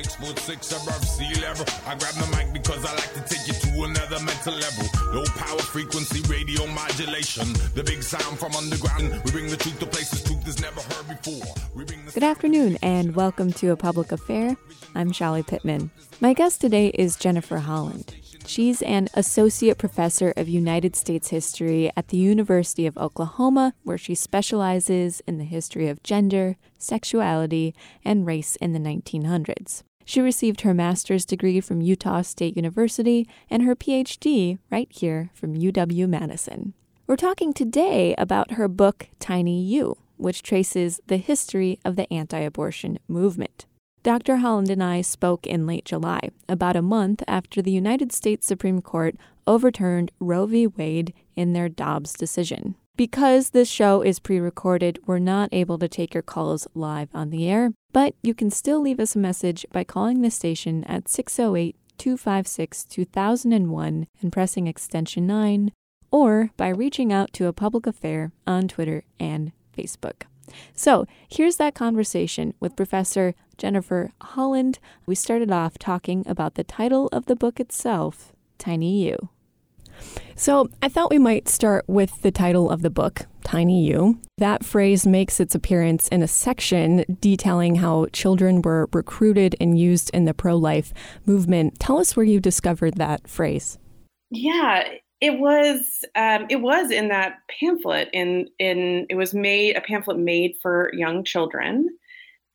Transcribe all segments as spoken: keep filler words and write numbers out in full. Six foot six above sea level. I grab my mic because I like to take you to another mental level. Low power frequency radio modulation. The big sound from underground. We bring the truth to places truth is never heard before. We bring the Good afternoon and welcome to A Public Affair. I'm Chali Pittman. My guest today is Jennifer Holland. She's an associate professor of United States history at the University of Oklahoma, where she specializes in the history of gender, sexuality, and race in the nineteen hundreds. She received her master's degree from Utah State University and her P H D right here from U W Madison. We're talking today about her book, Tiny You, which traces the history of the anti-abortion movement. Doctor Holland and I spoke in late July, about a month after the United States Supreme Court overturned Roe v. Wade in their Dobbs decision. Because this show is pre-recorded, we're not able to take your calls live on the air, but you can still leave us a message by calling the station at six oh eight, two five six, two thousand one and pressing extension nine, or by reaching out to A Public Affair on Twitter and Facebook. So here's that conversation with Professor Jennifer Holland. We started off talking about the title of the book itself, Tiny You. So I thought we might start with the title of the book, Tiny You. That phrase makes its appearance in a section detailing how children were recruited and used in the pro-life movement. Tell us where you discovered that phrase. Yeah. It was um, it was in that pamphlet, in in it was made a pamphlet made for young children.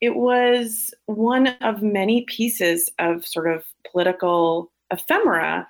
It was one of many pieces of sort of political ephemera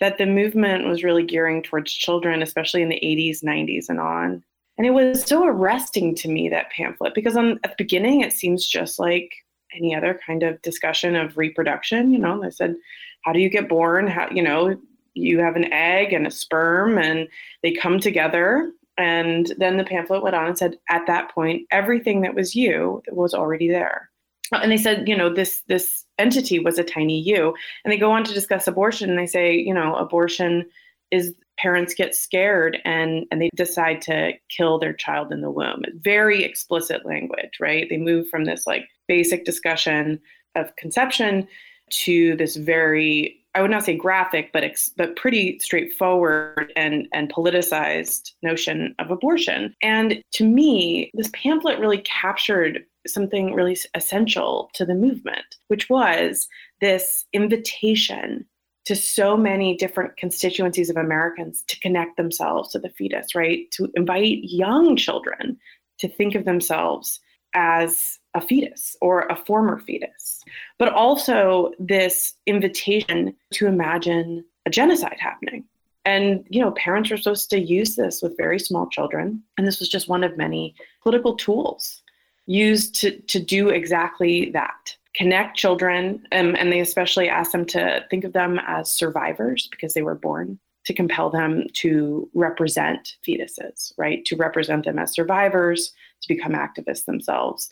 that the movement was really gearing towards children, especially in the eighties, nineties, and on. And it was so arresting to me, that pamphlet, because on, at the beginning it seems just like any other kind of discussion of reproduction. You know, they said, how do you get born? How you know. You have an egg and a sperm and they come together. And then the pamphlet went on and said, at that point, everything that was you was already there. And they said, you know, this, this entity was a tiny you. And they go on to discuss abortion and they say, you know, abortion is parents get scared and, and they decide to kill their child in the womb. Very explicit language, right? They move from this like basic discussion of conception to this very, I would not say graphic, but ex- but pretty straightforward and, and politicized notion of abortion. And to me, this pamphlet really captured something really essential to the movement, which was this invitation to so many different constituencies of Americans to connect themselves to the fetus, right? To invite young children to think of themselves as a fetus or a former fetus, but also this invitation to imagine a genocide happening. And, you know, parents are supposed to use this with very small children. And this was just one of many political tools used to, to do exactly that. Connect children. Um, and they especially asked them to think of them as survivors because they were born, to compel them to represent fetuses, right? To represent them as survivors, to become activists themselves.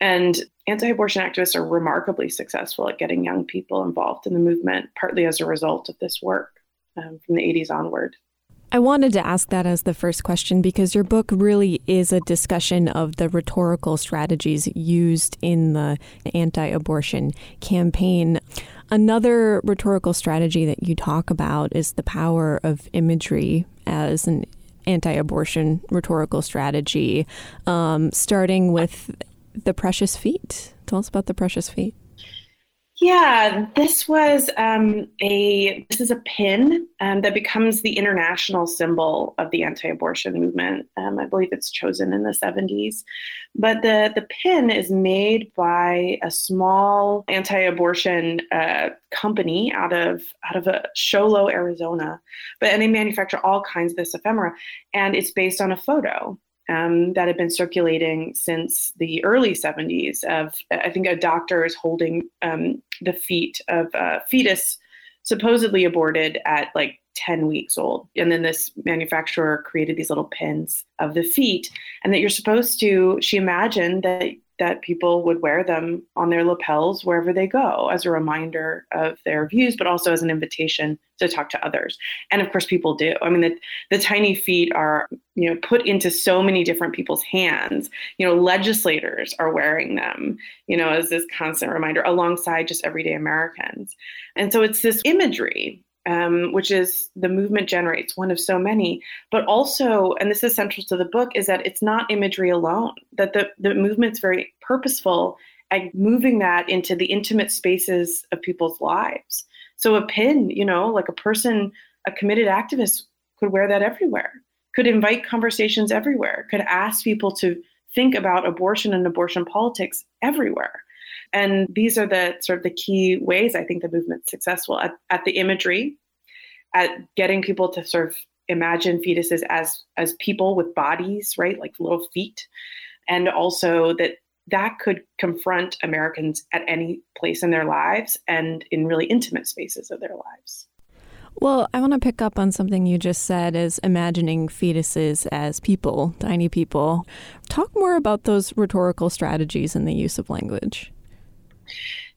And anti-abortion activists are remarkably successful at getting young people involved in the movement, partly as a result of this work um, from the eighties onward. I wanted to ask that as the first question because your book really is a discussion of the rhetorical strategies used in the anti-abortion campaign. Another rhetorical strategy that you talk about is the power of imagery as an anti-abortion rhetorical strategy, um, starting with the precious feet. Tell us about the precious feet. Yeah, this was um, a this is a pin um, that becomes the international symbol of the anti-abortion movement. Um, I believe it's chosen in the seventies. But the, the pin is made by a small anti-abortion uh, company out of out of a Show Low, Arizona. But and they manufacture all kinds of this ephemera, and it's based on a photo Um, that had been circulating since the early seventies of, I think, a doctor is holding um, the feet of a fetus supposedly aborted at like ten weeks old. And then this manufacturer created these little pins of the feet, and that you're supposed to, she imagined that that people would wear them on their lapels wherever they go as a reminder of their views, but also as an invitation to talk to others. And of course, people do. I mean, the, the tiny feet are, you know, put into so many different people's hands. You know, legislators are wearing them, you know, as this constant reminder alongside just everyday Americans. And so it's this imagery, Um, which is the movement generates, one of so many, but also, and this is central to the book, is that it's not imagery alone, that the, the movement's very purposeful at moving that into the intimate spaces of people's lives. So a pin, you know, like a person, a committed activist could wear that everywhere, could invite conversations everywhere, could ask people to think about abortion and abortion politics everywhere. And these are the sort of the key ways I think the movement's successful at, at the imagery, at getting people to sort of imagine fetuses as as people with bodies, right, like little feet, and also that that could confront Americans at any place in their lives and in really intimate spaces of their lives. Well, I want to pick up on something you just said as imagining fetuses as people, tiny people. Talk more about those rhetorical strategies and the use of language.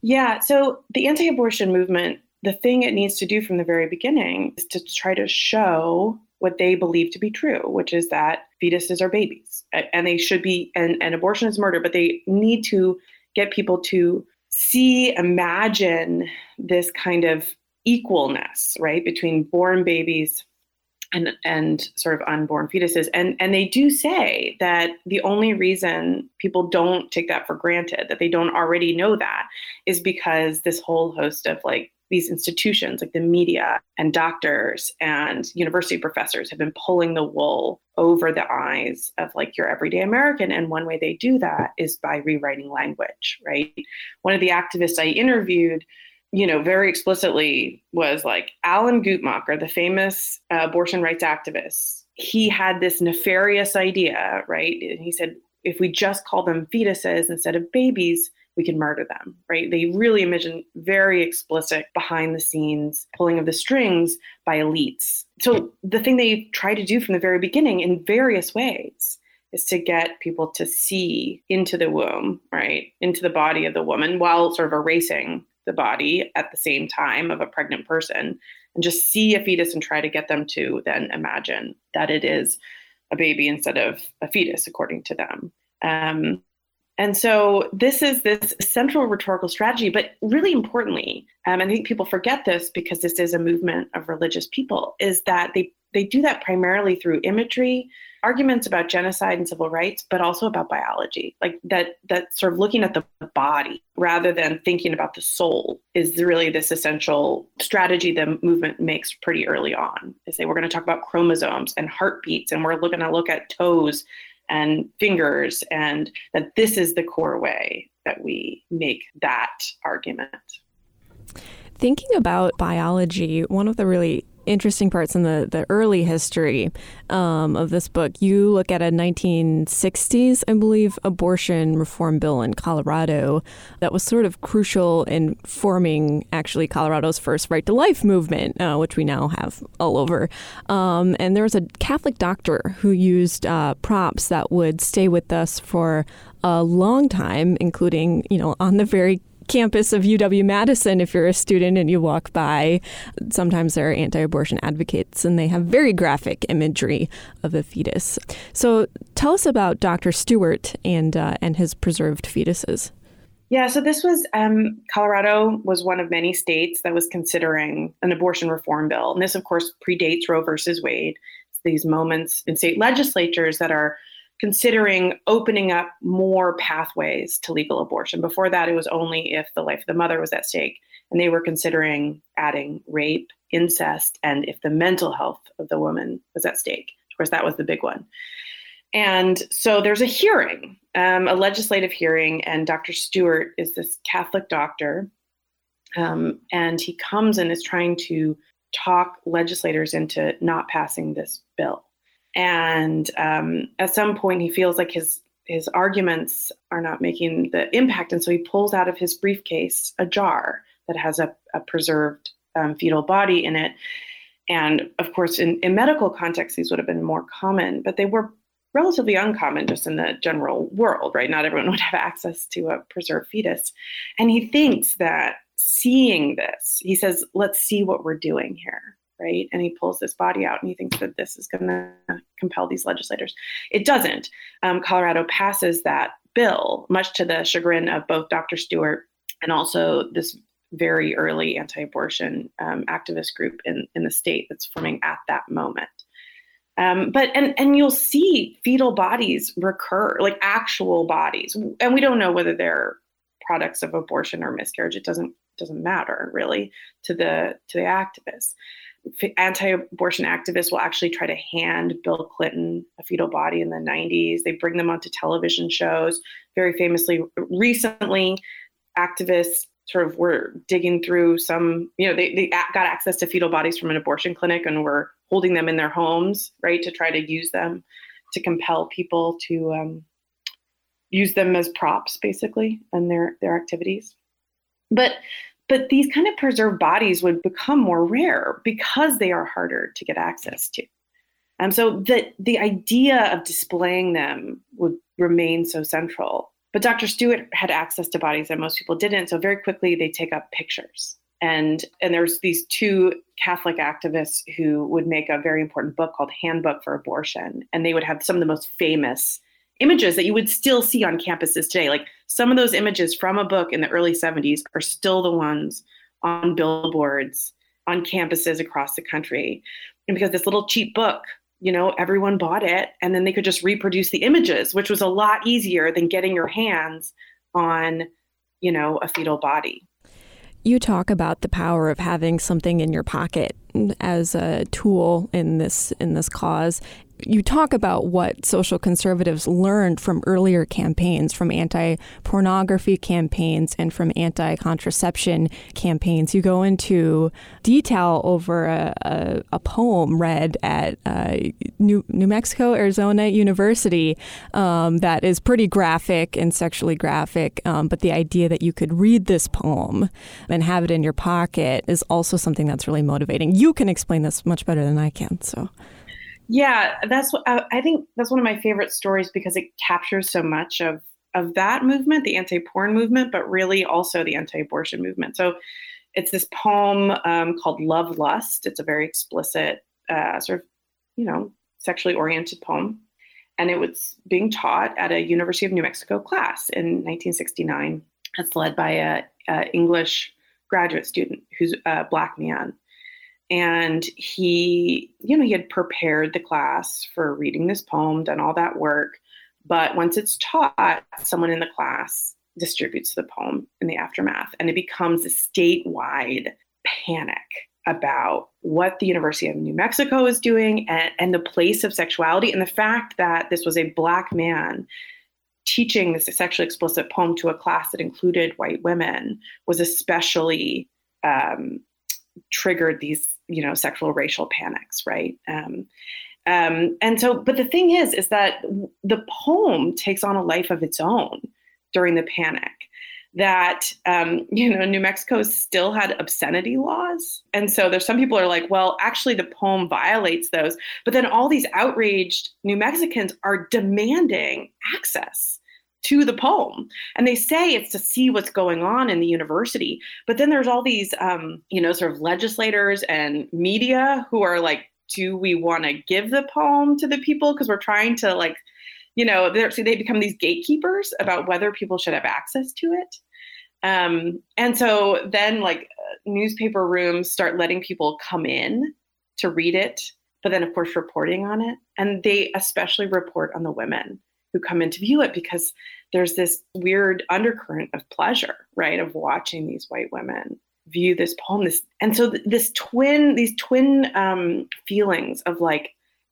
Yeah, so the anti-abortion movement, the thing it needs to do from the very beginning is to try to show what they believe to be true, which is that fetuses are babies and they should be, and, and abortion is murder, but they need to get people to see, imagine this kind of equalness, right, between born babies and and sort of unborn fetuses. And, and they do say that the only reason people don't take that for granted, that they don't already know that, is because this whole host of like these institutions, like the media and doctors and university professors, have been pulling the wool over the eyes of like your everyday American. And one way they do that is by rewriting language, right? One of the activists I interviewed, you know, very explicitly was like Alan Guttmacher, the famous uh, abortion rights activist. He had this nefarious idea, right? And he said, if we just call them fetuses instead of babies, we can murder them, right? They really imagined very explicit behind the scenes pulling of the strings by elites. So the thing they try to do from the very beginning in various ways is to get people to see into the womb, right? Into the body of the woman while sort of erasing the body at the same time of a pregnant person, and just see a fetus and try to get them to then imagine that it is a baby instead of a fetus, according to them. Um, and so this is this central rhetorical strategy, but really importantly, um, and I think people forget this because this is a movement of religious people, is that they, they do that primarily through imagery, arguments about genocide and civil rights, but also about biology, like that, that sort of looking at the body rather than thinking about the soul is really this essential strategy the movement makes pretty early on. They say, we're going to talk about chromosomes and heartbeats, and we're going to look at toes and fingers, and that this is the core way that we make that argument. Thinking about biology, one of the really interesting parts in the, the early history um, of this book, you look at a nineteen sixties, I believe, abortion reform bill in Colorado that was sort of crucial in forming actually Colorado's first right to life movement, uh, which we now have all over. Um, and there was a Catholic doctor who used uh, props that would stay with us for a long time, including, you know, on the very campus of U W Madison, if you're a student and you walk by, sometimes there are anti-abortion advocates and they have very graphic imagery of a fetus. So tell us about Doctor Stewart and uh, and his preserved fetuses. Yeah, so this was, um, Colorado was one of many states that was considering an abortion reform bill. And this, of course, predates Roe versus Wade. It's these moments in state legislatures that are considering opening up more pathways to legal abortion. Before that, it was only if the life of the mother was at stake. And they were considering adding rape, incest, and if the mental health of the woman was at stake. Of course, that was the big one. And so there's a hearing, um, a legislative hearing, and Doctor Stewart is this Catholic doctor. Um, and he comes and is trying to talk legislators into not passing this bill. And um, at some point, he feels like his his arguments are not making the impact. And so he pulls out of his briefcase a jar that has a, a preserved um, fetal body in it. And of course, in, in medical contexts, these would have been more common, but they were relatively uncommon just in the general world, right? Not everyone would have access to a preserved fetus. And he thinks that seeing this, he says, let's see what we're doing here, right? And he pulls this body out and he thinks that this is going to compel these legislators. It doesn't. Um, Colorado passes that bill, much to the chagrin of both Doctor Stewart and also this very early anti-abortion um, activist group in, in the state that's forming at that moment. Um, but and and you'll see fetal bodies recur, like actual bodies, and we don't know whether they're products of abortion or miscarriage. It doesn't doesn't matter really to the to the activists. Anti-abortion activists will actually try to hand Bill Clinton a fetal body in the nineties. They bring them onto television shows. Very famously, recently, activists sort of were digging through some, you know, they, they got access to fetal bodies from an abortion clinic and were holding them in their homes, right, to try to use them to compel people to um, use them as props, basically, in their, their activities. But but these kind of preserved bodies would become more rare because they are harder to get access to. Um, so the, the idea of displaying them would remain so central. But Doctor Stewart had access to bodies that most people didn't. So very quickly, they take up pictures. And and there's these two Catholic activists who would make a very important book called Handbook for Abortion. And they would have some of the most famous images that you would still see on campuses today. Like some of those images from a book in the early seventies are still the ones on billboards, on campuses across the country. And because this little cheap book, you know, everyone bought it, and then they could just reproduce the images, which was a lot easier than getting your hands on, you know, a fetal body. You talk about the power of having something in your pocket as a tool in this in this cause. You talk about what social conservatives learned from earlier campaigns, from anti-pornography campaigns and from anti-contraception campaigns. You go into detail over a, a, a poem read at uh, New, New Mexico, Arizona University um, that is pretty graphic and sexually graphic. Um, but the idea that you could read this poem and have it in your pocket is also something that's really motivating. You can explain this much better than I can, so... Yeah, that's what I think. That's one of my favorite stories because it captures so much of, of that movement, the anti-porn movement, but really also the anti-abortion movement. So it's this poem um, called Love Lust. It's a very explicit uh, sort of, you know, sexually oriented poem. And it was being taught at a University of New Mexico class in nineteen sixty-nine. It's led by a, a English graduate student who's a Black man. And he, you know, he had prepared the class for reading this poem, done all that work. But once it's taught, someone in the class distributes the poem in the aftermath. And it becomes a statewide panic about what the University of New Mexico is doing and, and the place of sexuality. And the fact that this was a Black man teaching this sexually explicit poem to a class that included white women was especially um triggered these, you know, sexual racial panics, right? Um, um, and so, but the thing is, is that the poem takes on a life of its own during the panic. That, um, you know, New Mexico still had obscenity laws. And so there's some people are like, well, actually the poem violates those. But then all these outraged New Mexicans are demanding access to the poem. And they say it's to see what's going on in the university. But then there's all these, um, you know, sort of legislators and media who are like, do we want to give the poem to the people? Because we're trying to like, you know, so they become these gatekeepers about whether people should have access to it. Um, and so then like newspaper rooms start letting people come in to read it, but then of course reporting on it. And they especially report on the women who come in to view it because there's this weird undercurrent of pleasure, right, of watching these white women view this poem. This, and so th- this twin, these twin um, feelings of like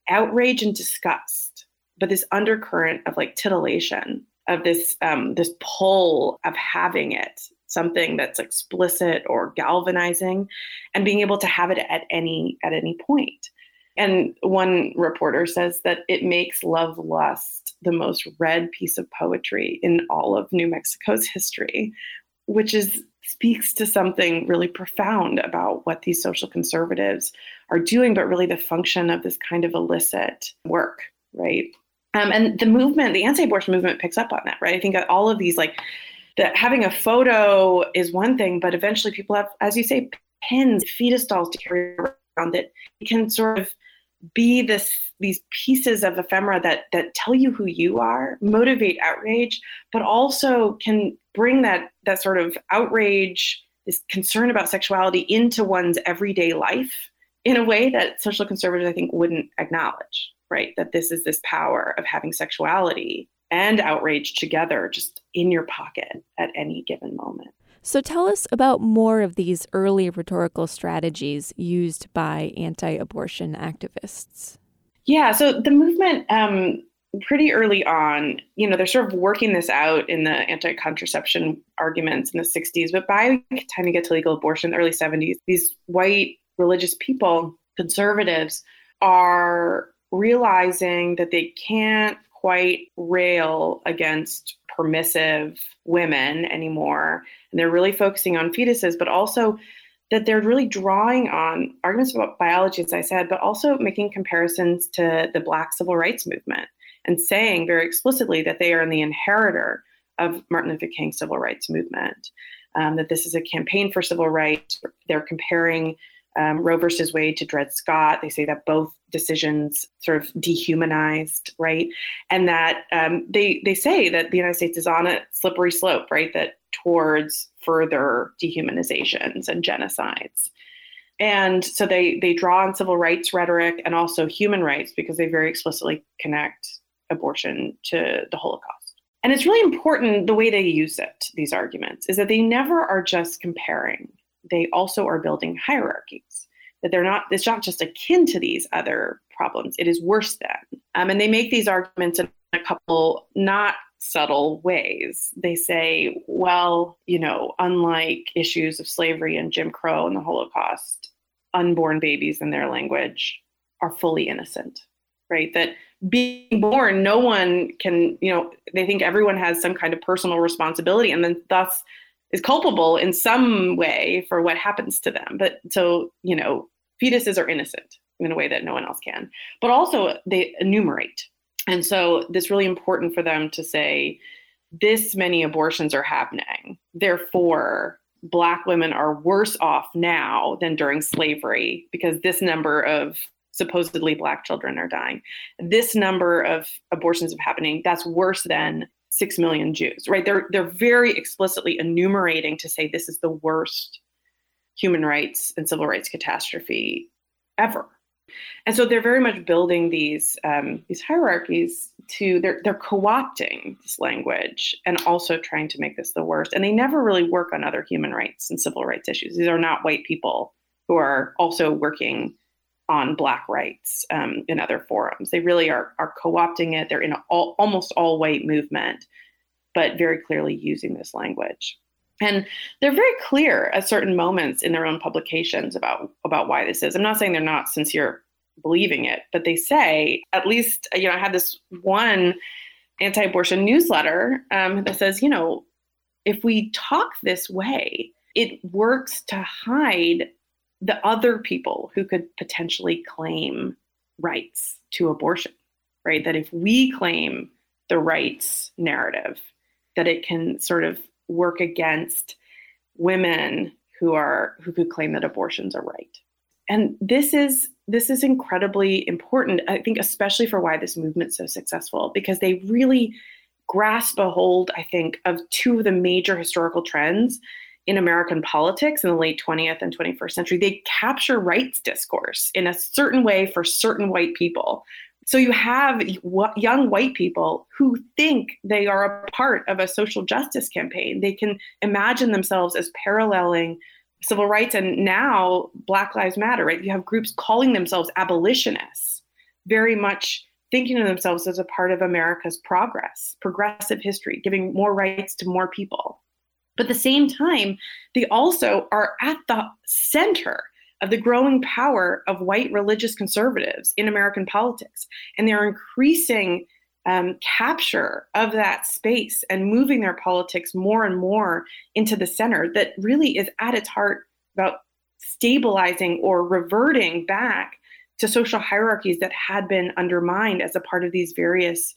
outrage and disgust, but this undercurrent of like titillation of this um, this pull of having it, something that's explicit or galvanizing, and being able to have it at any at any point. And one reporter says that it makes Love Lust the most read piece of poetry in all of New Mexico's history, which is speaks to something really profound about what these social conservatives are doing, but really the function of this kind of illicit work, right? Um, and the movement, the anti-abortion movement picks up on that, right? I think all of these, like, that having a photo is one thing, but eventually people have, as you say, pins, fetus dolls to carry around that can sort of be this, these pieces of ephemera that that tell you who you are, motivate outrage, but also can bring that that sort of outrage, this concern about sexuality into one's everyday life in a way that social conservatives, I think, wouldn't acknowledge, right? That this is this power of having sexuality and outrage together just in your pocket at any given moment. So tell us about more of these early rhetorical strategies used by anti-abortion activists. Yeah, so the movement um, pretty early on, you know, they're sort of working this out in the anti-contraception arguments in the sixties, but by the time you get to legal abortion, the early seventies, these white religious people, conservatives, are realizing that they can't quite rail against permissive women anymore. And they're really focusing on fetuses, but also that they're really drawing on arguments about biology, as I said, but also making comparisons to the Black civil rights movement and saying very explicitly that they are the inheritor of Martin Luther King's civil rights movement, um, that this is a campaign for civil rights. They're comparing um, Roe versus Wade to Dred Scott. They say that both decisions sort of dehumanized, right? And that um, they they say that the United States is on a slippery slope, right? That towards further dehumanizations and genocides. And so they they draw on civil rights rhetoric and also human rights because they very explicitly connect abortion to the Holocaust. And it's really important the way they use it, these arguments, is that they never are just comparing. They also are building hierarchies, that they're not, it's not just akin to these other problems. It is worse than. Um, and they make these arguments in a couple not subtle ways. They say, well, you know, unlike issues of slavery and Jim Crow and the Holocaust, unborn babies in their language are fully innocent, right? That being born, no one can, you know, they think everyone has some kind of personal responsibility and then thus is culpable in some way for what happens to them. But so, you know, fetuses are innocent in a way that no one else can, but also they enumerate. And so it's really important for them to say, this many abortions are happening. Therefore, Black women are worse off now than during slavery because this number of supposedly Black children are dying. This number of abortions are happening. That's worse than six million Jews, right? They're they're very explicitly enumerating to say this is the worst human rights and civil rights catastrophe ever. And so they're very much building these um, these hierarchies to, they're, they're co-opting this language and also trying to make this the worst. And they never really work on other human rights and civil rights issues. These are not white people who are also working on Black rights um, in other forums. They really are are co-opting it. They're in a all, almost all white movement, but very clearly using this language. And they're very clear at certain moments in their own publications about, about why this is. I'm not saying they're not sincere believing it, but they say, at least, you know, I had this one anti-abortion newsletter um, that says, you know, if we talk this way, it works to hide the other people who could potentially claim rights to abortion, right? That if we claim the rights narrative, that it can sort of work against women who are who could claim that abortions are right. And this is this is incredibly important, I think, especially for why this movement's so successful, because they really grasp a hold, I think, of two of the major historical trends in American politics in the late twentieth and twenty-first century. They capture rights discourse in a certain way for certain white people. So you have young white people who think they are a part of a social justice campaign. They can imagine themselves as paralleling civil rights and now Black Lives Matter, right? You have groups calling themselves abolitionists, very much thinking of themselves as a part of America's progress, progressive history, giving more rights to more people. But at the same time, they also are at the center of the growing power of white religious conservatives in American politics. And their increasing um, capture of that space and moving their politics more and more into the center that really is at its heart about stabilizing or reverting back to social hierarchies that had been undermined as a part of these various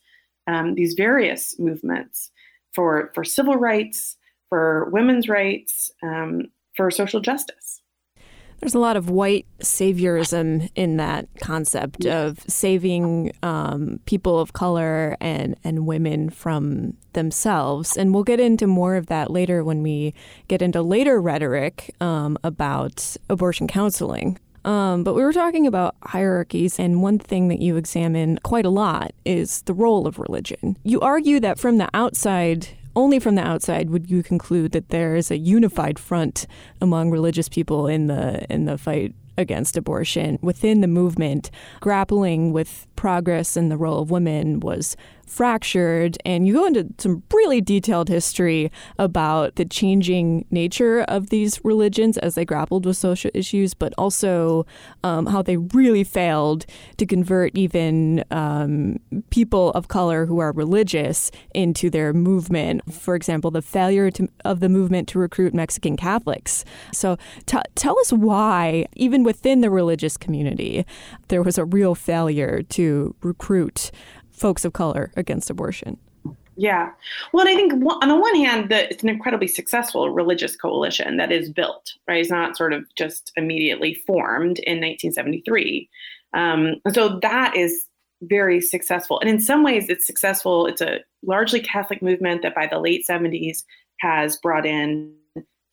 um, these various movements for, for civil rights, for women's rights, um, for social justice. There's a lot of white saviorism in that concept of saving um, people of color and, and women from themselves. And we'll get into more of that later when we get into later rhetoric um, about abortion counseling. Um, but we were talking about hierarchies, and one thing that you examine quite a lot is the role of religion. You argue that from the outside, only from the outside would you conclude that there is a unified front among religious people in the in the fight against abortion. Within the movement, grappling with progress and the role of women was fractured. And you go into some really detailed history about the changing nature of these religions as they grappled with social issues, but also um, how they really failed to convert even um, people of color who are religious into their movement. For example, the failure to, of the movement to recruit Mexican Catholics. So t- tell us why, even within the religious community, there was a real failure to recruit folks of color against abortion. Yeah. Well, and I think on the one hand, that it's an incredibly successful religious coalition that is built, right? It's not sort of just immediately formed in nineteen seventy-three. Um, and so that is very successful. And in some ways it's successful. It's a largely Catholic movement that by the late seventies has brought in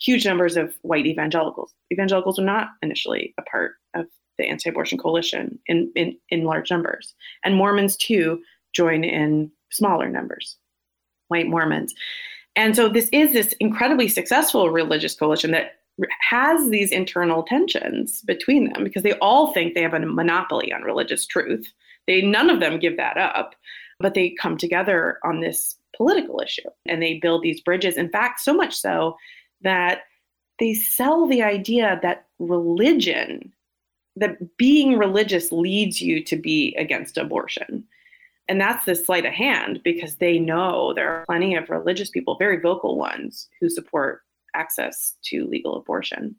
huge numbers of white evangelicals. Evangelicals were not initially a part of the anti-abortion coalition in, in, in large numbers. And Mormons too join in smaller numbers, white Mormons. And so this is this incredibly successful religious coalition that has these internal tensions between them because they all think they have a monopoly on religious truth. They, none of them give that up, but they come together on this political issue and they build these bridges. In fact, so much so that they sell the idea that religion, that being religious leads you to be against abortion. And that's the sleight of hand because they know there are plenty of religious people, very vocal ones, who support access to legal abortion.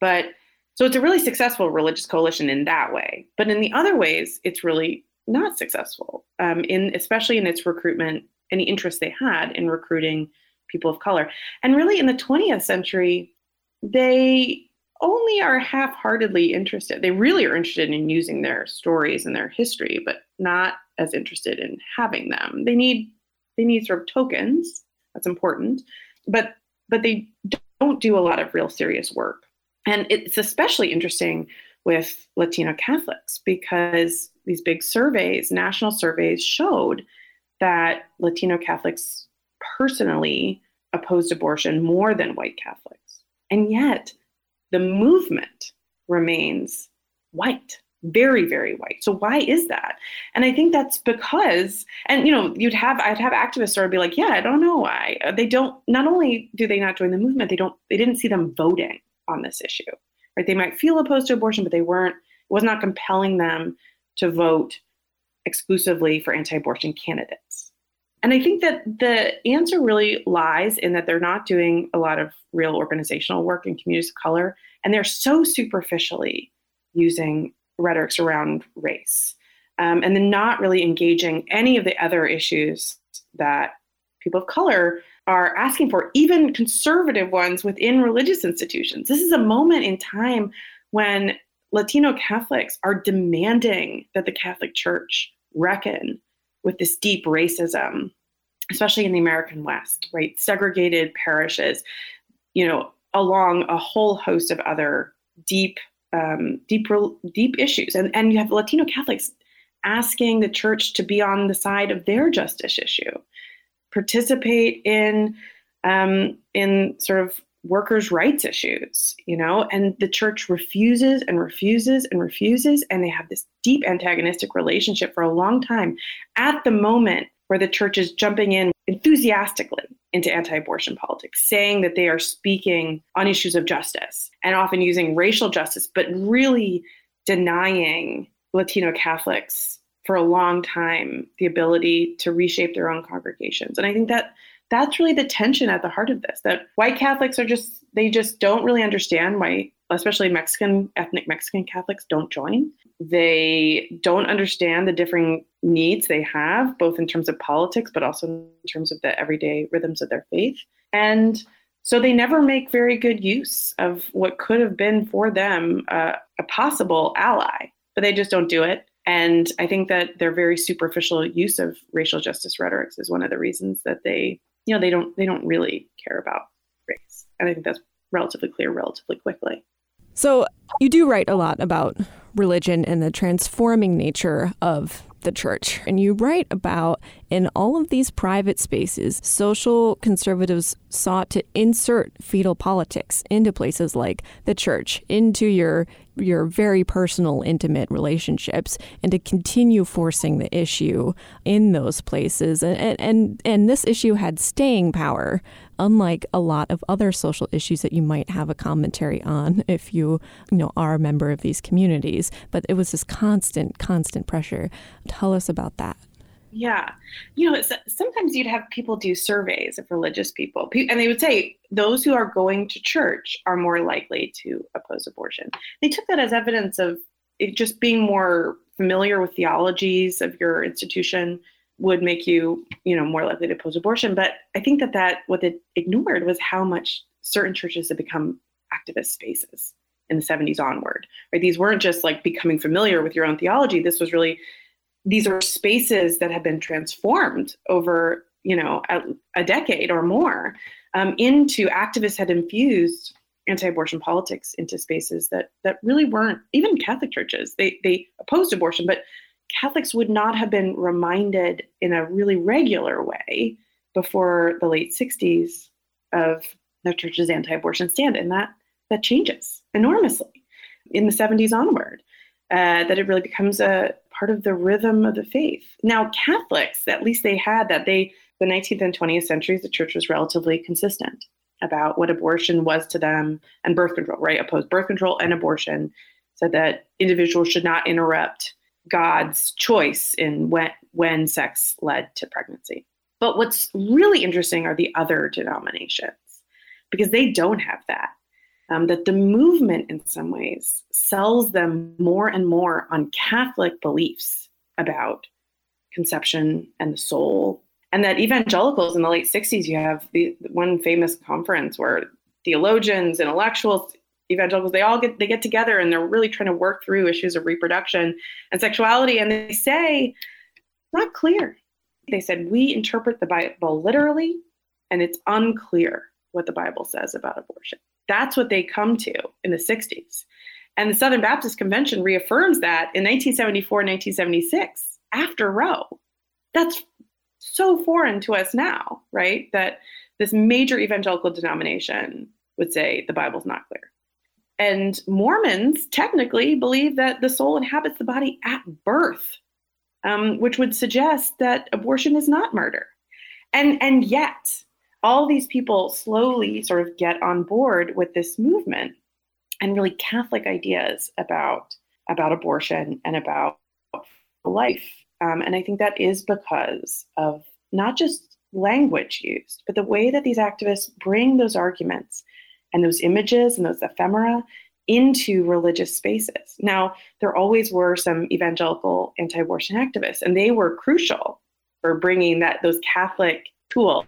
But so it's a really successful religious coalition in that way. But in the other ways, it's really not successful, um, in especially in its recruitment, any interest they had in recruiting people of color. And really in the twentieth century, they only are half-heartedly interested. They really are interested in using their stories and their history, but not as interested in having them. They need they need sort of tokens. That's important. But but they don't do a lot of real serious work. And it's especially interesting with Latino Catholics because these big surveys, national surveys, showed that Latino Catholics personally opposed abortion more than white Catholics. And yet, the movement remains white, very, very white. So why is that? And I think that's because, and you know, you'd have, I'd have activists sort of be like, yeah, I don't know why. They don't, not only do they not join the movement, they don't, they didn't see them voting on this issue, right? They might feel opposed to abortion, but they weren't, it was not compelling them to vote exclusively for anti-abortion candidates. And I think that the answer really lies in that they're not doing a lot of real organizational work in communities of color, and they're so superficially using rhetorics around race, um, and then not really engaging any of the other issues that people of color are asking for, even conservative ones within religious institutions. This is a moment in time when Latino Catholics are demanding that the Catholic Church reckon with this deep racism, especially in the American West, right? Segregated parishes, you know, along a whole host of other deep, um, deep, deep issues. And, and you have Latino Catholics asking the church to be on the side of their justice issue, participate in, um, in sort of workers' rights issues, you know, and the church refuses and refuses and refuses, and they have this deep antagonistic relationship for a long time at the moment where the church is jumping in enthusiastically into anti-abortion politics, saying that they are speaking on issues of justice and often using racial justice, but really denying Latino Catholics for a long time the ability to reshape their own congregations. And I think that that's really the tension at the heart of this, that white Catholics are just, they just don't really understand why, especially Mexican, ethnic Mexican Catholics don't join. They don't understand the differing needs they have, both in terms of politics, but also in terms of the everyday rhythms of their faith. And so they never make very good use of what could have been for them uh, a possible ally, but they just don't do it. And I think that their very superficial use of racial justice rhetorics is one of the reasons that they, you know, they don't they don't really care about race. And I think that's relatively clear, relatively quickly. So you do write a lot about religion and the transforming nature of the church. And you write about, in all of these private spaces, social conservatives sought to insert fetal politics into places like the church, into your your very personal, intimate relationships, and to continue forcing the issue in those places. And and and this issue had staying power, unlike a lot of other social issues that you might have a commentary on if you, you know, are a member of these communities. But it was this constant, constant pressure. Tell us about that. Yeah. You know, it's, sometimes you'd have people do surveys of religious people, and they would say those who are going to church are more likely to oppose abortion. They took that as evidence of it just being more familiar with theologies of your institution would make you, you know, more likely to oppose abortion. But I think that, that what it ignored was how much certain churches had become activist spaces in the seventies onward. Right? These weren't just like becoming familiar with your own theology. This was really, these are spaces that have been transformed over, you know, a, a decade or more um, into activists had infused anti-abortion politics into spaces that that really weren't, even Catholic churches. They they opposed abortion, but Catholics would not have been reminded in a really regular way before the late sixties of the church's anti-abortion stand. And that that changes enormously in the seventies onward, uh, that it really becomes a part of the rhythm of the faith. Now, Catholics, at least they had that. They, the nineteenth and twentieth centuries, the church was relatively consistent about what abortion was to them and birth control, right? Opposed birth control and abortion, said that individuals should not interrupt God's choice in when, when sex led to pregnancy. But what's really interesting are the other denominations, because they don't have that. Um, that the movement in some ways sells them more and more on Catholic beliefs about conception and the soul. And that evangelicals in the late sixties, you have the one famous conference where theologians, intellectuals, evangelicals, they all get, they get together and they're really trying to work through issues of reproduction and sexuality. And they say, not clear. They said, we interpret the Bible literally, and it's unclear what the Bible says about abortion. That's what they come to in the sixties. And the Southern Baptist Convention reaffirms that in nineteen seventy-four, nineteen seventy-six, after Roe. That's so foreign to us now, right? That this major evangelical denomination would say the Bible's not clear. And Mormons technically believe that the soul inhabits the body at birth, um, which would suggest that abortion is not murder. And, and yet, all these people slowly sort of get on board with this movement and really Catholic ideas about, about abortion and about life. Um, and I think that is because of not just language used, but the way that these activists bring those arguments and those images and those ephemera into religious spaces. Now, there always were some evangelical anti-abortion activists, and they were crucial for bringing that those Catholic tools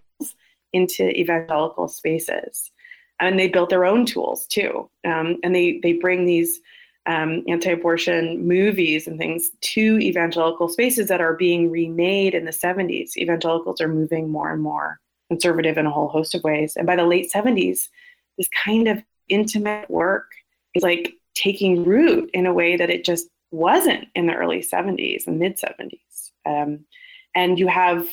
into evangelical spaces. And they built their own tools too. Um, and they they bring these um, anti-abortion movies and things to evangelical spaces that are being remade in the seventies. Evangelicals are moving more and more conservative in a whole host of ways. And by the late seventies, this kind of intimate work is like taking root in a way that it just wasn't in the early seventies and mid seventies. Um, and you have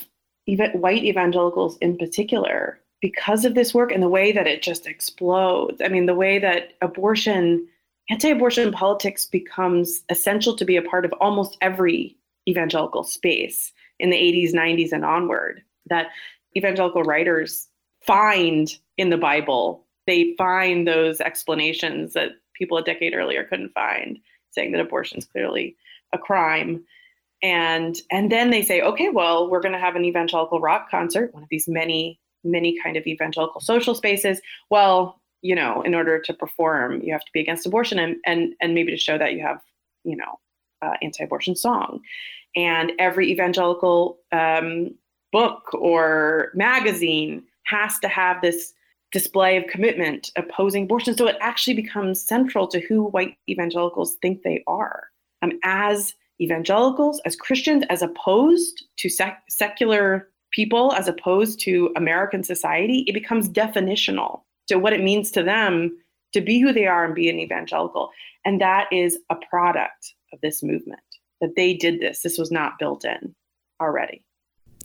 even white evangelicals in particular, because of this work and the way that it just explodes. I mean, the way that abortion, anti-abortion politics becomes essential to be a part of almost every evangelical space in the eighties, nineties, and onward, that evangelical writers find in the Bible, they find those explanations that people a decade earlier couldn't find, saying that abortion is clearly a crime. And and then they say, okay, well, we're going to have an evangelical rock concert, one of these many many kind of evangelical social spaces, well, you know, in order to perform, you have to be against abortion, and and, and maybe to show that you have, you know, uh, anti-abortion song. And every evangelical um, book or magazine has to have this display of commitment opposing abortion. So it actually becomes central to who white evangelicals think they are. Um, as evangelicals, as Christians, as opposed to sec- secular people, as opposed to American society, it becomes definitional to what it means to them to be who they are and be an evangelical. And that is a product of this movement, that they did this. This was not built in already.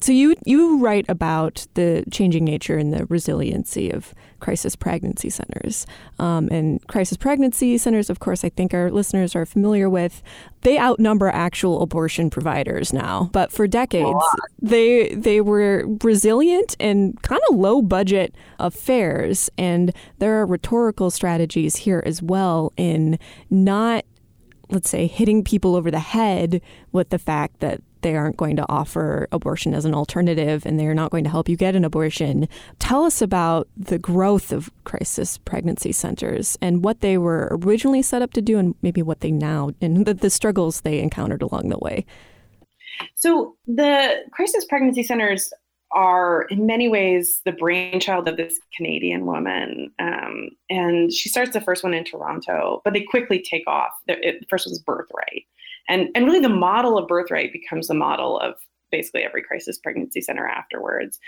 So you you write about the changing nature and the resiliency of crisis pregnancy centers. Um, and crisis pregnancy centers, of course, I think our listeners are familiar with. They outnumber actual abortion providers now. But for decades, they they were resilient and kind of low budget affairs. And there are rhetorical strategies here as well in not, let's say, hitting people over the head with the fact that they aren't going to offer abortion as an alternative, and they're not going to help you get an abortion. Tell us about the growth of crisis pregnancy centers and what they were originally set up to do, and maybe what they now, and the, the struggles they encountered along the way. So the crisis pregnancy centers are in many ways the brainchild of this Canadian woman. Um, and she starts the first one in Toronto, but they quickly take off. The first one's Birthright. And and really the model of Birthright becomes the model of basically every crisis pregnancy center afterwards,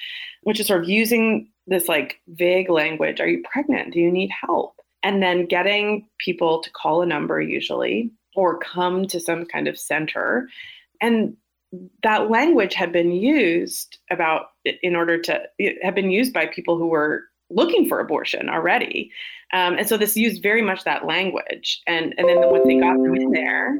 which is sort of using this like vague language. Are you pregnant? Do you need help? And then getting people to call a number usually, or come to some kind of center. And that language had been used about in order to have been used by people who were looking for abortion already. Um, and so this used very much that language. And, and then once they got them in there,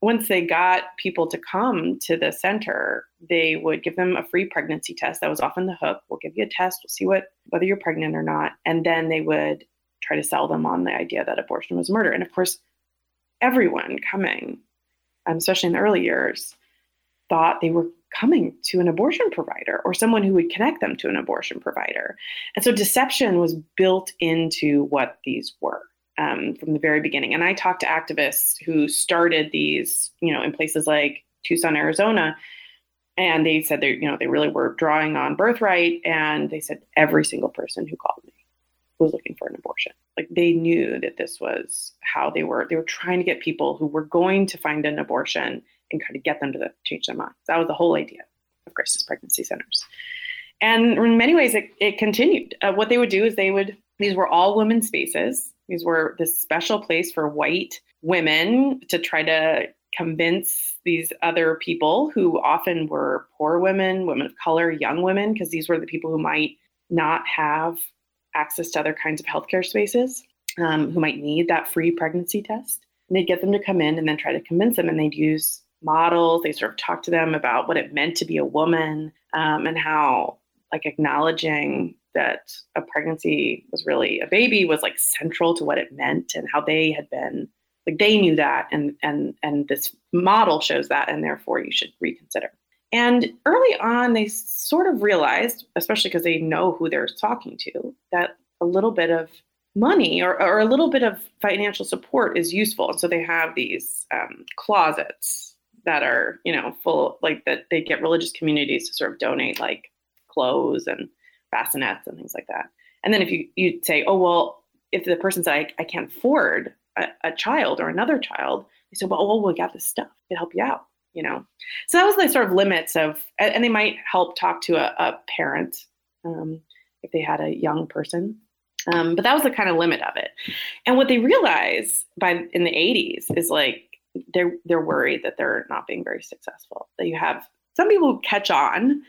once they got people to come to the center, they would give them a free pregnancy test. That was often the hook. We'll give you a test. We'll see what whether you're pregnant or not. And then they would try to sell them on the idea that abortion was murder. And of course, everyone coming, um, especially in the early years, thought they were coming to an abortion provider or someone who would connect them to an abortion provider. And so deception was built into what these were. Um, from the very beginning. And I talked to activists who started these, you know, in places like Tucson, Arizona, and they said they, you know, they really were drawing on Birthright. And they said every single person who called me was looking for an abortion. Like they knew that this was how they were, they were trying to get people who were going to find an abortion and kind of get them to the, change their minds. That was the whole idea of crisis pregnancy centers. And in many ways it, it continued. Uh, what they would do is they would, these were all women spaces. These were this special place for white women to try to convince these other people who often were poor women, women of color, young women, because these were the people who might not have access to other kinds of healthcare spaces, um, who might need that free pregnancy test. And they'd get them to come in and then try to convince them. And they'd use models. They sort of talk to them about what it meant to be a woman, um, and how like acknowledging that a pregnancy was really a baby was like central to what it meant, and how they had been like, they knew that. And, and, and this model shows that, and therefore you should reconsider. And early on, they sort of realized, especially because they know who they're talking to, that a little bit of money or, or a little bit of financial support is useful. And so they have these um, closets that are, you know, full, like that they get religious communities to sort of donate like clothes and bassinets and things like that. And then if you you say, oh, well, if the person said, I, I can't afford a, a child or another child, they say, well, oh, well, we got this stuff to help you out, you know? So that was the sort of limits of, and they might help talk to a, a parent um, if they had a young person. Um, but that was the kind of limit of it. And what they realize by in the eighties is like, they're, they're worried that they're not being very successful, that you have some people who catch on.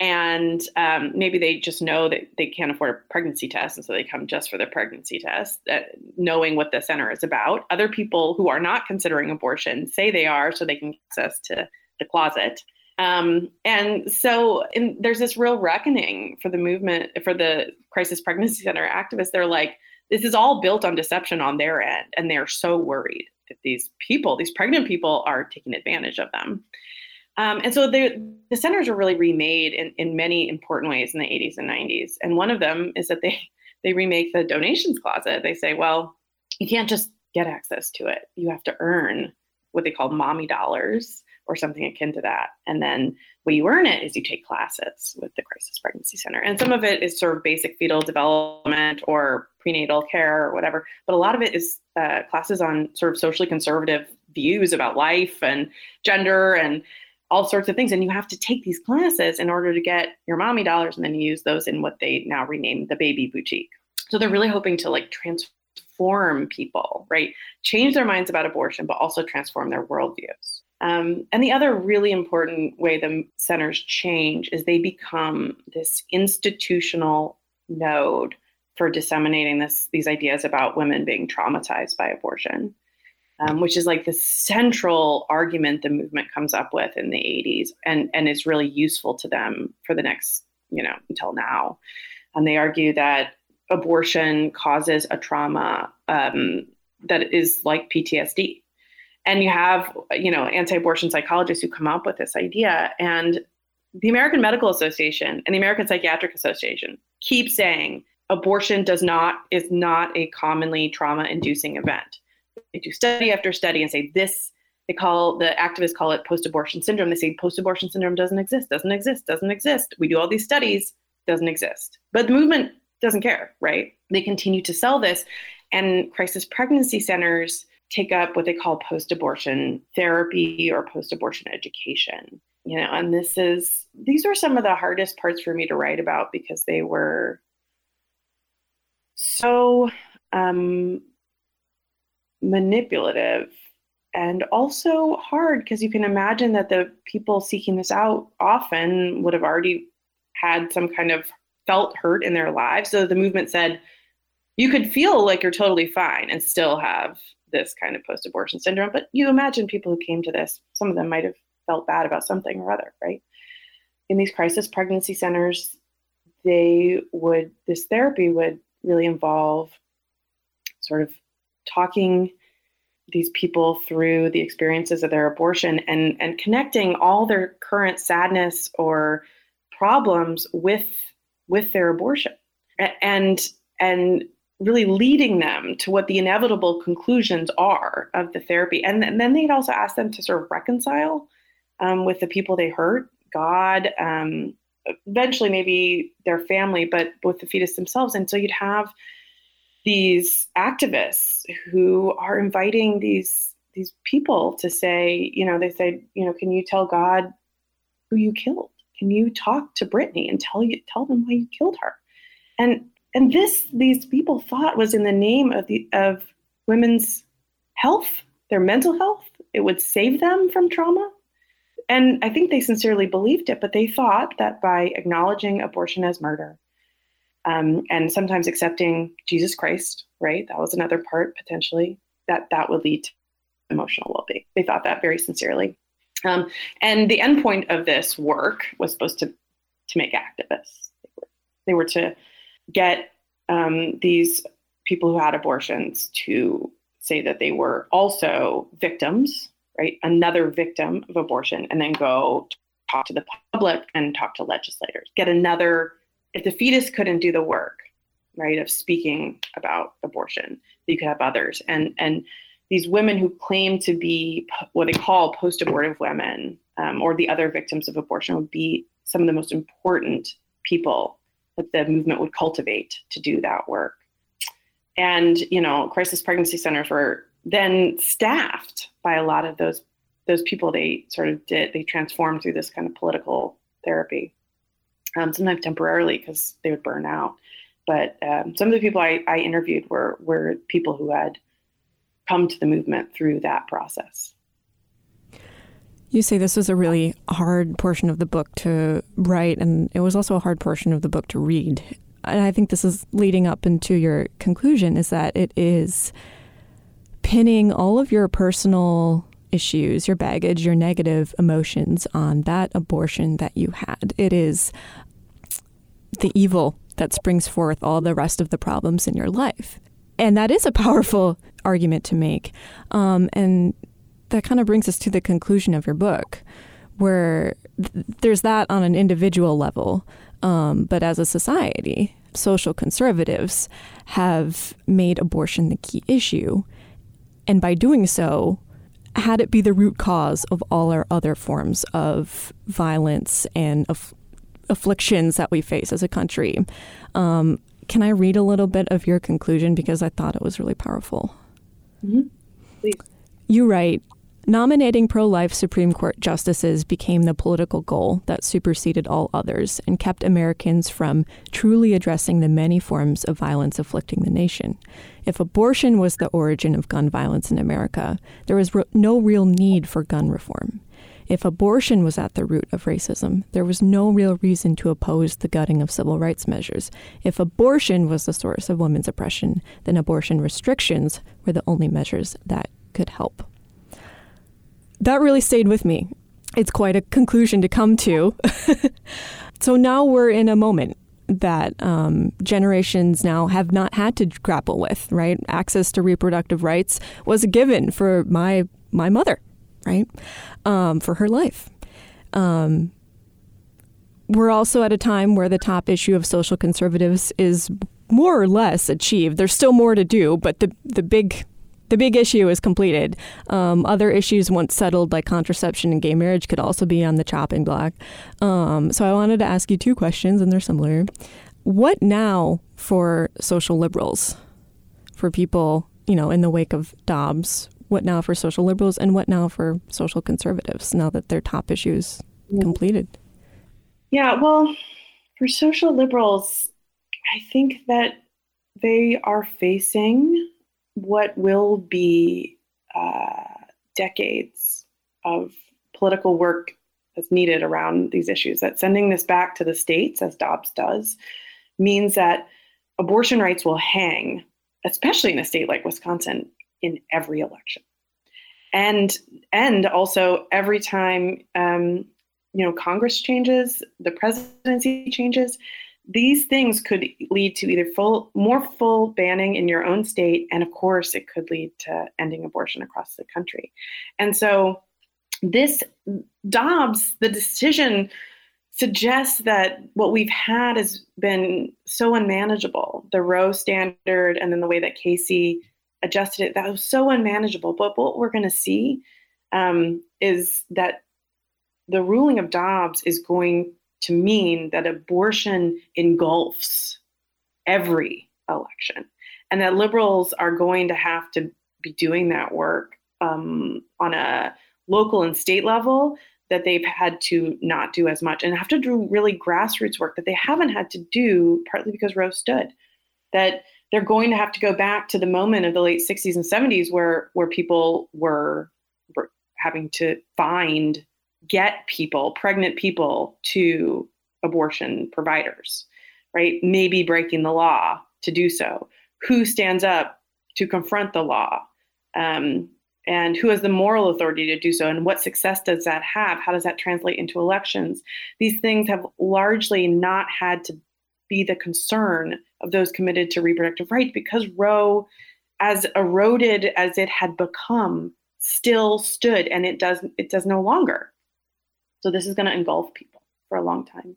And um, maybe they just know that they can't afford a pregnancy test, and so they come just for the pregnancy test, uh, knowing what the center is about. Other people who are not considering abortion say they are, so they can get access to the closet. Um, and so and there's this real reckoning for the movement, for the crisis pregnancy center activists. They're like, this is all built on deception on their end, and they're so worried that these people, these pregnant people, are taking advantage of them. Um, and so they, the centers were really remade in, in many important ways in the eighties and nineties. And one of them is that they, they remake the donations closet. They say, well, you can't just get access to it. You have to earn what they call mommy dollars or something akin to that. And then what you earn it is you take classes with the Crisis Pregnancy Center. And some of it is sort of basic fetal development or prenatal care or whatever. But a lot of it is uh, classes on sort of socially conservative views about life and gender and all sorts of things. And you have to take these classes in order to get your mommy dollars, and then you use those in what they now rename the baby boutique. So they're really hoping to like transform people, right? Change their minds about abortion, but also transform their worldviews. Um, and the other really important way the centers change is they become this institutional node for disseminating this, these ideas about women being traumatized by abortion. Um, which is like the central argument the movement comes up with in the eighties, and, and is really useful to them for the next, you know, until now. And they argue that abortion causes a trauma um, that is like P T S D. And you have, you know, anti-abortion psychologists who come up with this idea. And the American Medical Association and the American Psychiatric Association keep saying abortion does not, is not a commonly trauma-inducing event. They do study after study and say this, they call, the activists call it post-abortion syndrome. They say post-abortion syndrome doesn't exist, doesn't exist, doesn't exist. We do all these studies, doesn't exist. But the movement doesn't care, right? They continue to sell this. And crisis pregnancy centers take up what they call post-abortion therapy or post-abortion education. You know, and this is, these are some of the hardest parts for me to write about because they were so, um, manipulative and also hard, because you can imagine that the people seeking this out often would have already had some kind of felt hurt in their lives. So the movement said, you could feel like you're totally fine and still have this kind of post-abortion syndrome. But you imagine people who came to this, some of them might have felt bad about something or other, right? In these crisis pregnancy centers, they would, this therapy would really involve sort of talking these people through the experiences of their abortion and, and connecting all their current sadness or problems with, with their abortion and, and really leading them to what the inevitable conclusions are of the therapy. And, and then they'd also ask them to sort of reconcile um, with the people they hurt, God, um, eventually maybe their family, but with the fetus themselves. And so you'd have these activists who are inviting these these people to say, you know, they say, you know, can you tell God who you killed? Can you talk to Brittany and tell you tell them why you killed her? And and this these people thought was in the name of the of women's health, their mental health. It would save them from trauma. And I think they sincerely believed it, but they thought that by acknowledging abortion as murder, Um, and sometimes accepting Jesus Christ, right? That was another part, potentially, that that would lead to emotional well-being. They thought that very sincerely. Um, and the end point of this work was supposed to, to make activists. They were, they were to get um, these people who had abortions to say that they were also victims, right? Another victim of abortion, and then go talk to the public and talk to legislators. Get another... If the fetus couldn't do the work, right, of speaking about abortion, you could have others. And and these women who claim to be what they call post-abortive women um, or the other victims of abortion would be some of the most important people that the movement would cultivate to do that work. And, you know, crisis pregnancy centers were then staffed by a lot of those those people they sort of did, they transformed through this kind of political therapy. Um, sometimes temporarily because they would burn out. But um, some of the people I, I interviewed were, were people who had come to the movement through that process. You say this was a really hard portion of the book to write, and it was also a hard portion of the book to read. And I think this is leading up into your conclusion, is that it is pinning all of your personal issues, your baggage, your negative emotions on that abortion that you had. It is the evil that springs forth all the rest of the problems in your life. And that is a powerful argument to make. Um, and that kind of brings us to the conclusion of your book, where th- there's that on an individual level. Um, but as a society, social conservatives have made abortion the key issue. And by doing so, had it be the root cause of all our other forms of violence and aff- afflictions that we face as a country. Um, can I read a little bit of your conclusion? Because I thought it was really powerful. Mm-hmm. Please. You write, nominating pro-life Supreme Court justices became the political goal that superseded all others and kept Americans from truly addressing the many forms of violence afflicting the nation. If abortion was the origin of gun violence in America, there was re- no real need for gun reform. If abortion was at the root of racism, there was no real reason to oppose the gutting of civil rights measures. If abortion was the source of women's oppression, then abortion restrictions were the only measures that could help. That really stayed with me. It's quite a conclusion to come to. So now we're in a moment that um, generations now have not had to grapple with, right? Access to reproductive rights was a given for my my mother, right? Um, for her life. Um, we're also at a time where the top issue of social conservatives is more or less achieved. There's still more to do, but the the big... The big issue is completed. Um, other issues once settled, like contraception and gay marriage, could also be on the chopping block. Um, so I wanted to ask you two questions, and they're similar. What now for social liberals, for people, you know, in the wake of Dobbs? What now for social liberals, and what now for social conservatives, now that their top issues yeah. completed? Yeah, well, for social liberals, I think that they are facing what will be uh, decades of political work that's needed around these issues. That sending this back to the states, as Dobbs does, means that abortion rights will hang, especially in a state like Wisconsin, in every election. And and also every time um, you know Congress changes, the presidency changes. These things could lead to either full, more full banning in your own state, and of course, it could lead to ending abortion across the country. And so this Dobbs, the decision suggests that what we've had has been so unmanageable, the Roe standard, and then the way that Casey adjusted it, that was so unmanageable. But what we're going to see um, is that the ruling of Dobbs is going to mean that abortion engulfs every election, and that liberals are going to have to be doing that work um, on a local and state level that they've had to not do as much, and have to do really grassroots work that they haven't had to do, partly because Roe stood, that they're going to have to go back to the moment of the late sixties and seventies where, where people were, were having to find get people, pregnant people, to abortion providers, right? Maybe breaking the law to do so. Who stands up to confront the law? Um, and who has the moral authority to do so? And what success does that have? How does that translate into elections? These things have largely not had to be the concern of those committed to reproductive rights, because Roe, as eroded as it had become, still stood, and it does, it does no longer. So this is going to engulf people for a long time.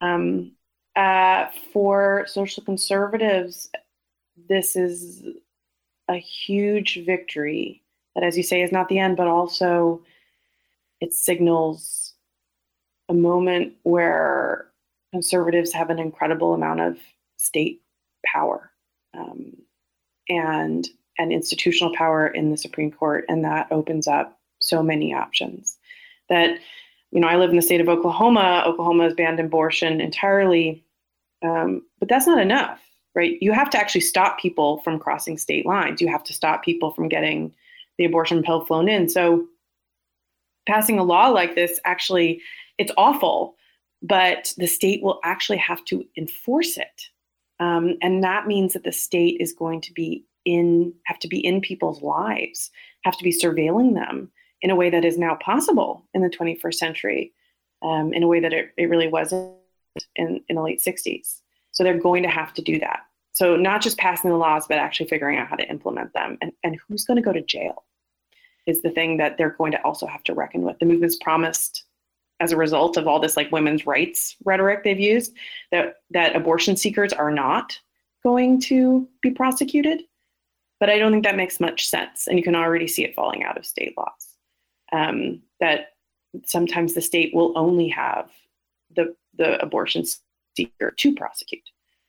Um, uh, for social conservatives, this is a huge victory that, as you say, is not the end, but also it signals a moment where conservatives have an incredible amount of state power um, and, and institutional power in the Supreme Court, and that opens up so many options. That, you know, I live in the state of Oklahoma. Oklahoma has banned abortion entirely, um, but that's not enough, right? You have to actually stop people from crossing state lines. You have to stop people from getting the abortion pill flown in. So passing a law like this, actually, it's awful, but the state will actually have to enforce it. Um, and that means that the state is going to be in, have to be in people's lives, have to be surveilling them in a way that is now possible in the twenty-first century, um, in a way that it, it really wasn't in, in the late sixties. So they're going to have to do that. So not just passing the laws, but actually figuring out how to implement them, and, and who's going to go to jail. is the thing that they're going to also have to reckon with. The movement's promised, as a result of all this like women's rights rhetoric they've used, that that abortion seekers are not going to be prosecuted. But I don't think that makes much sense. And you can already see it falling out of state laws, um, that sometimes the state will only have the, the abortion seeker to prosecute.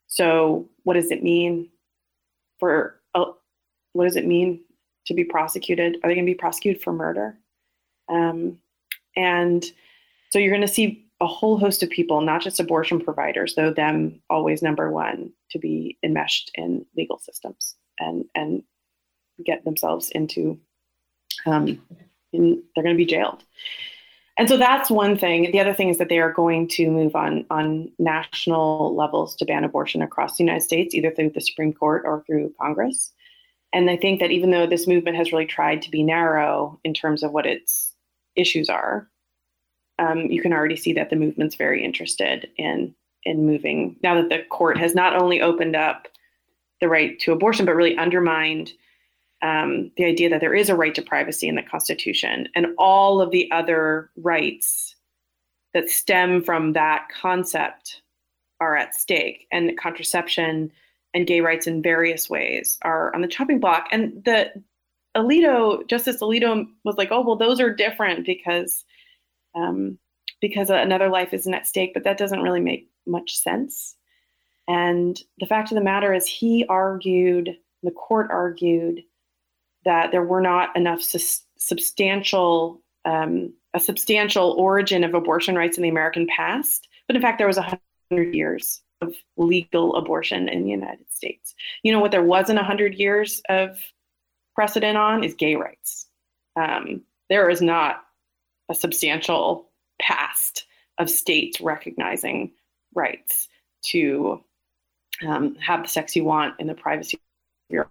So what does it mean for, uh, what does it mean to be prosecuted? Are they going to be prosecuted for murder? Um, and so you're going to see a whole host of people, not just abortion providers, though them always number one, to be enmeshed in legal systems and, and get themselves into, um, in, they're going to be jailed. And so that's one thing. The other thing is that they are going to move on on national levels to ban abortion across the United States, either through the Supreme Court or through Congress. And I think that even though this movement has really tried to be narrow in terms of what its issues are, Um, you can already see that the movement's very interested in in moving, now that the court has not only opened up the right to abortion, but really undermined um, the idea that there is a right to privacy in the Constitution and all of the other rights that stem from that concept are at stake, and contraception and gay rights in various ways are on the chopping block. And the Alito, Justice Alito was like, oh, well, those are different because Um, because another life isn't at stake, but that doesn't really make much sense. And the fact of the matter is he argued, the court argued, that there were not enough su- substantial, um, a substantial origin of abortion rights in the American past. But in fact, there was one hundred years of legal abortion in the United States. You know what there wasn't one hundred years of precedent on is gay rights. Um, there is not a substantial past of states recognizing rights to um, have the sex you want in the privacy of your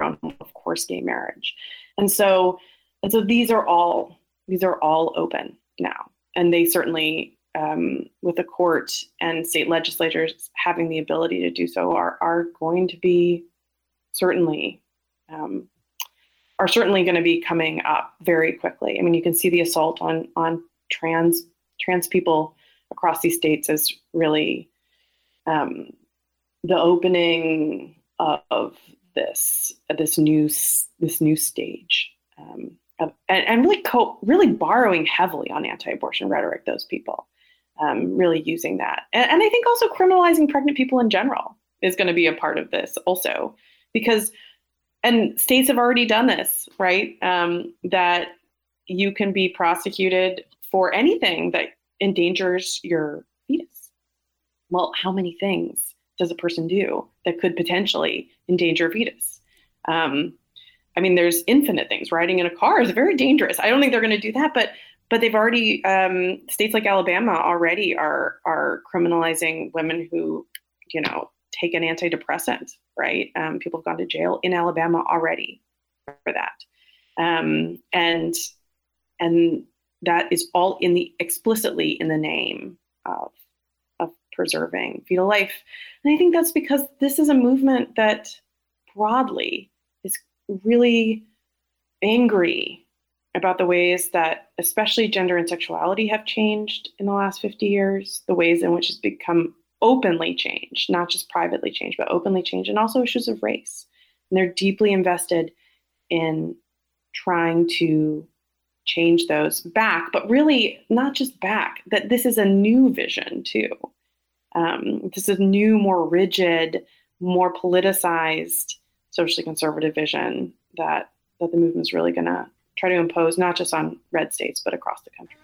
own home, of course, gay marriage. And so, and so these are all, these are all open now. And they certainly, um, with the court and state legislatures having the ability to do so, are, are going to be certainly, um, are certainly going to be coming up very quickly. I mean, you can see the assault on on trans trans people across these states as really um, the opening of this this new this new stage, um, of, and, and really co- really borrowing heavily on anti-abortion rhetoric. Those people um, really using that, and, and I think also criminalizing pregnant people in general is going to be a part of this also, because. And states have already done this, right? Um, that you can be prosecuted for anything that endangers your fetus. Well, how many things does a person do that could potentially endanger a fetus? Um, I mean, there's infinite things. Riding in a car is very dangerous. I don't think they're going to do that, but but they've already, um, states like Alabama already are are criminalizing women who, you know, take an antidepressant, right? Um, people have gone to jail in Alabama already for that. Um, and and that is all in the explicitly in the name of, of preserving fetal life. And I think that's because this is a movement that broadly is really angry about the ways that especially gender and sexuality have changed in the last fifty years, the ways in which it's become openly changed, not just privately changed, but openly changed, and also issues of race. And they're deeply invested in trying to change those back, but really not just back, that this is a new vision too. Um, this is a new, more rigid, more politicized, socially conservative vision that, that the movement is really going to try to impose, not just on red states, but across the country.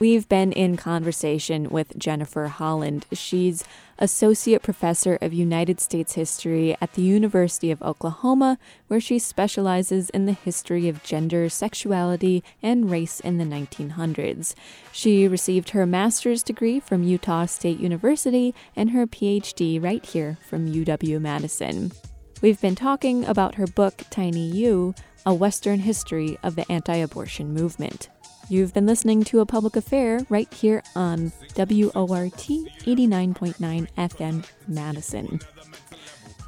We've been in conversation with Jennifer Holland. She's Associate Professor of United States History at the University of Oklahoma, where she specializes in the history of gender, sexuality, and race in the nineteen hundreds. She received her master's degree from Utah State University and her P H D right here from U W Madison. We've been talking about her book, Tiny You: A Western History of the Anti-Abortion Movement. You've been listening to A Public Affair right here on W O R T eighty-nine point nine F M Madison.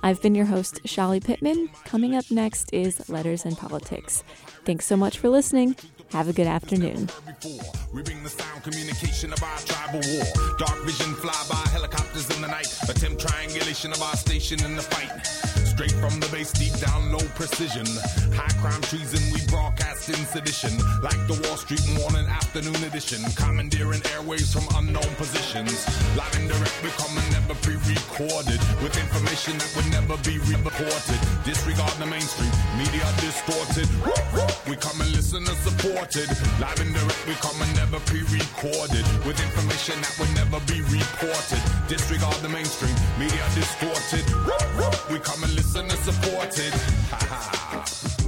I've been your host, Chali Pittman. Coming up next is Letters and Politics. Thanks so much for listening. Have a good afternoon. We bring the sound communication of our tribal war. Dark vision fly by helicopters in the night. Attempt triangulation of our station in the fight. Straight from the base, deep down, low precision. High crime treason, we broadcast in sedition. Like the Wall Street morning afternoon edition. Commandeering airwaves from unknown positions. Live and direct, becoming never pre-recorded. With information that would never be reported. Disregard the mainstream, media distorted. We come and listen to support. Live and direct, we come and never pre-recorded. With information that would never be reported. Disregard the mainstream, media distorted. We come and listen and support it. Ha ha.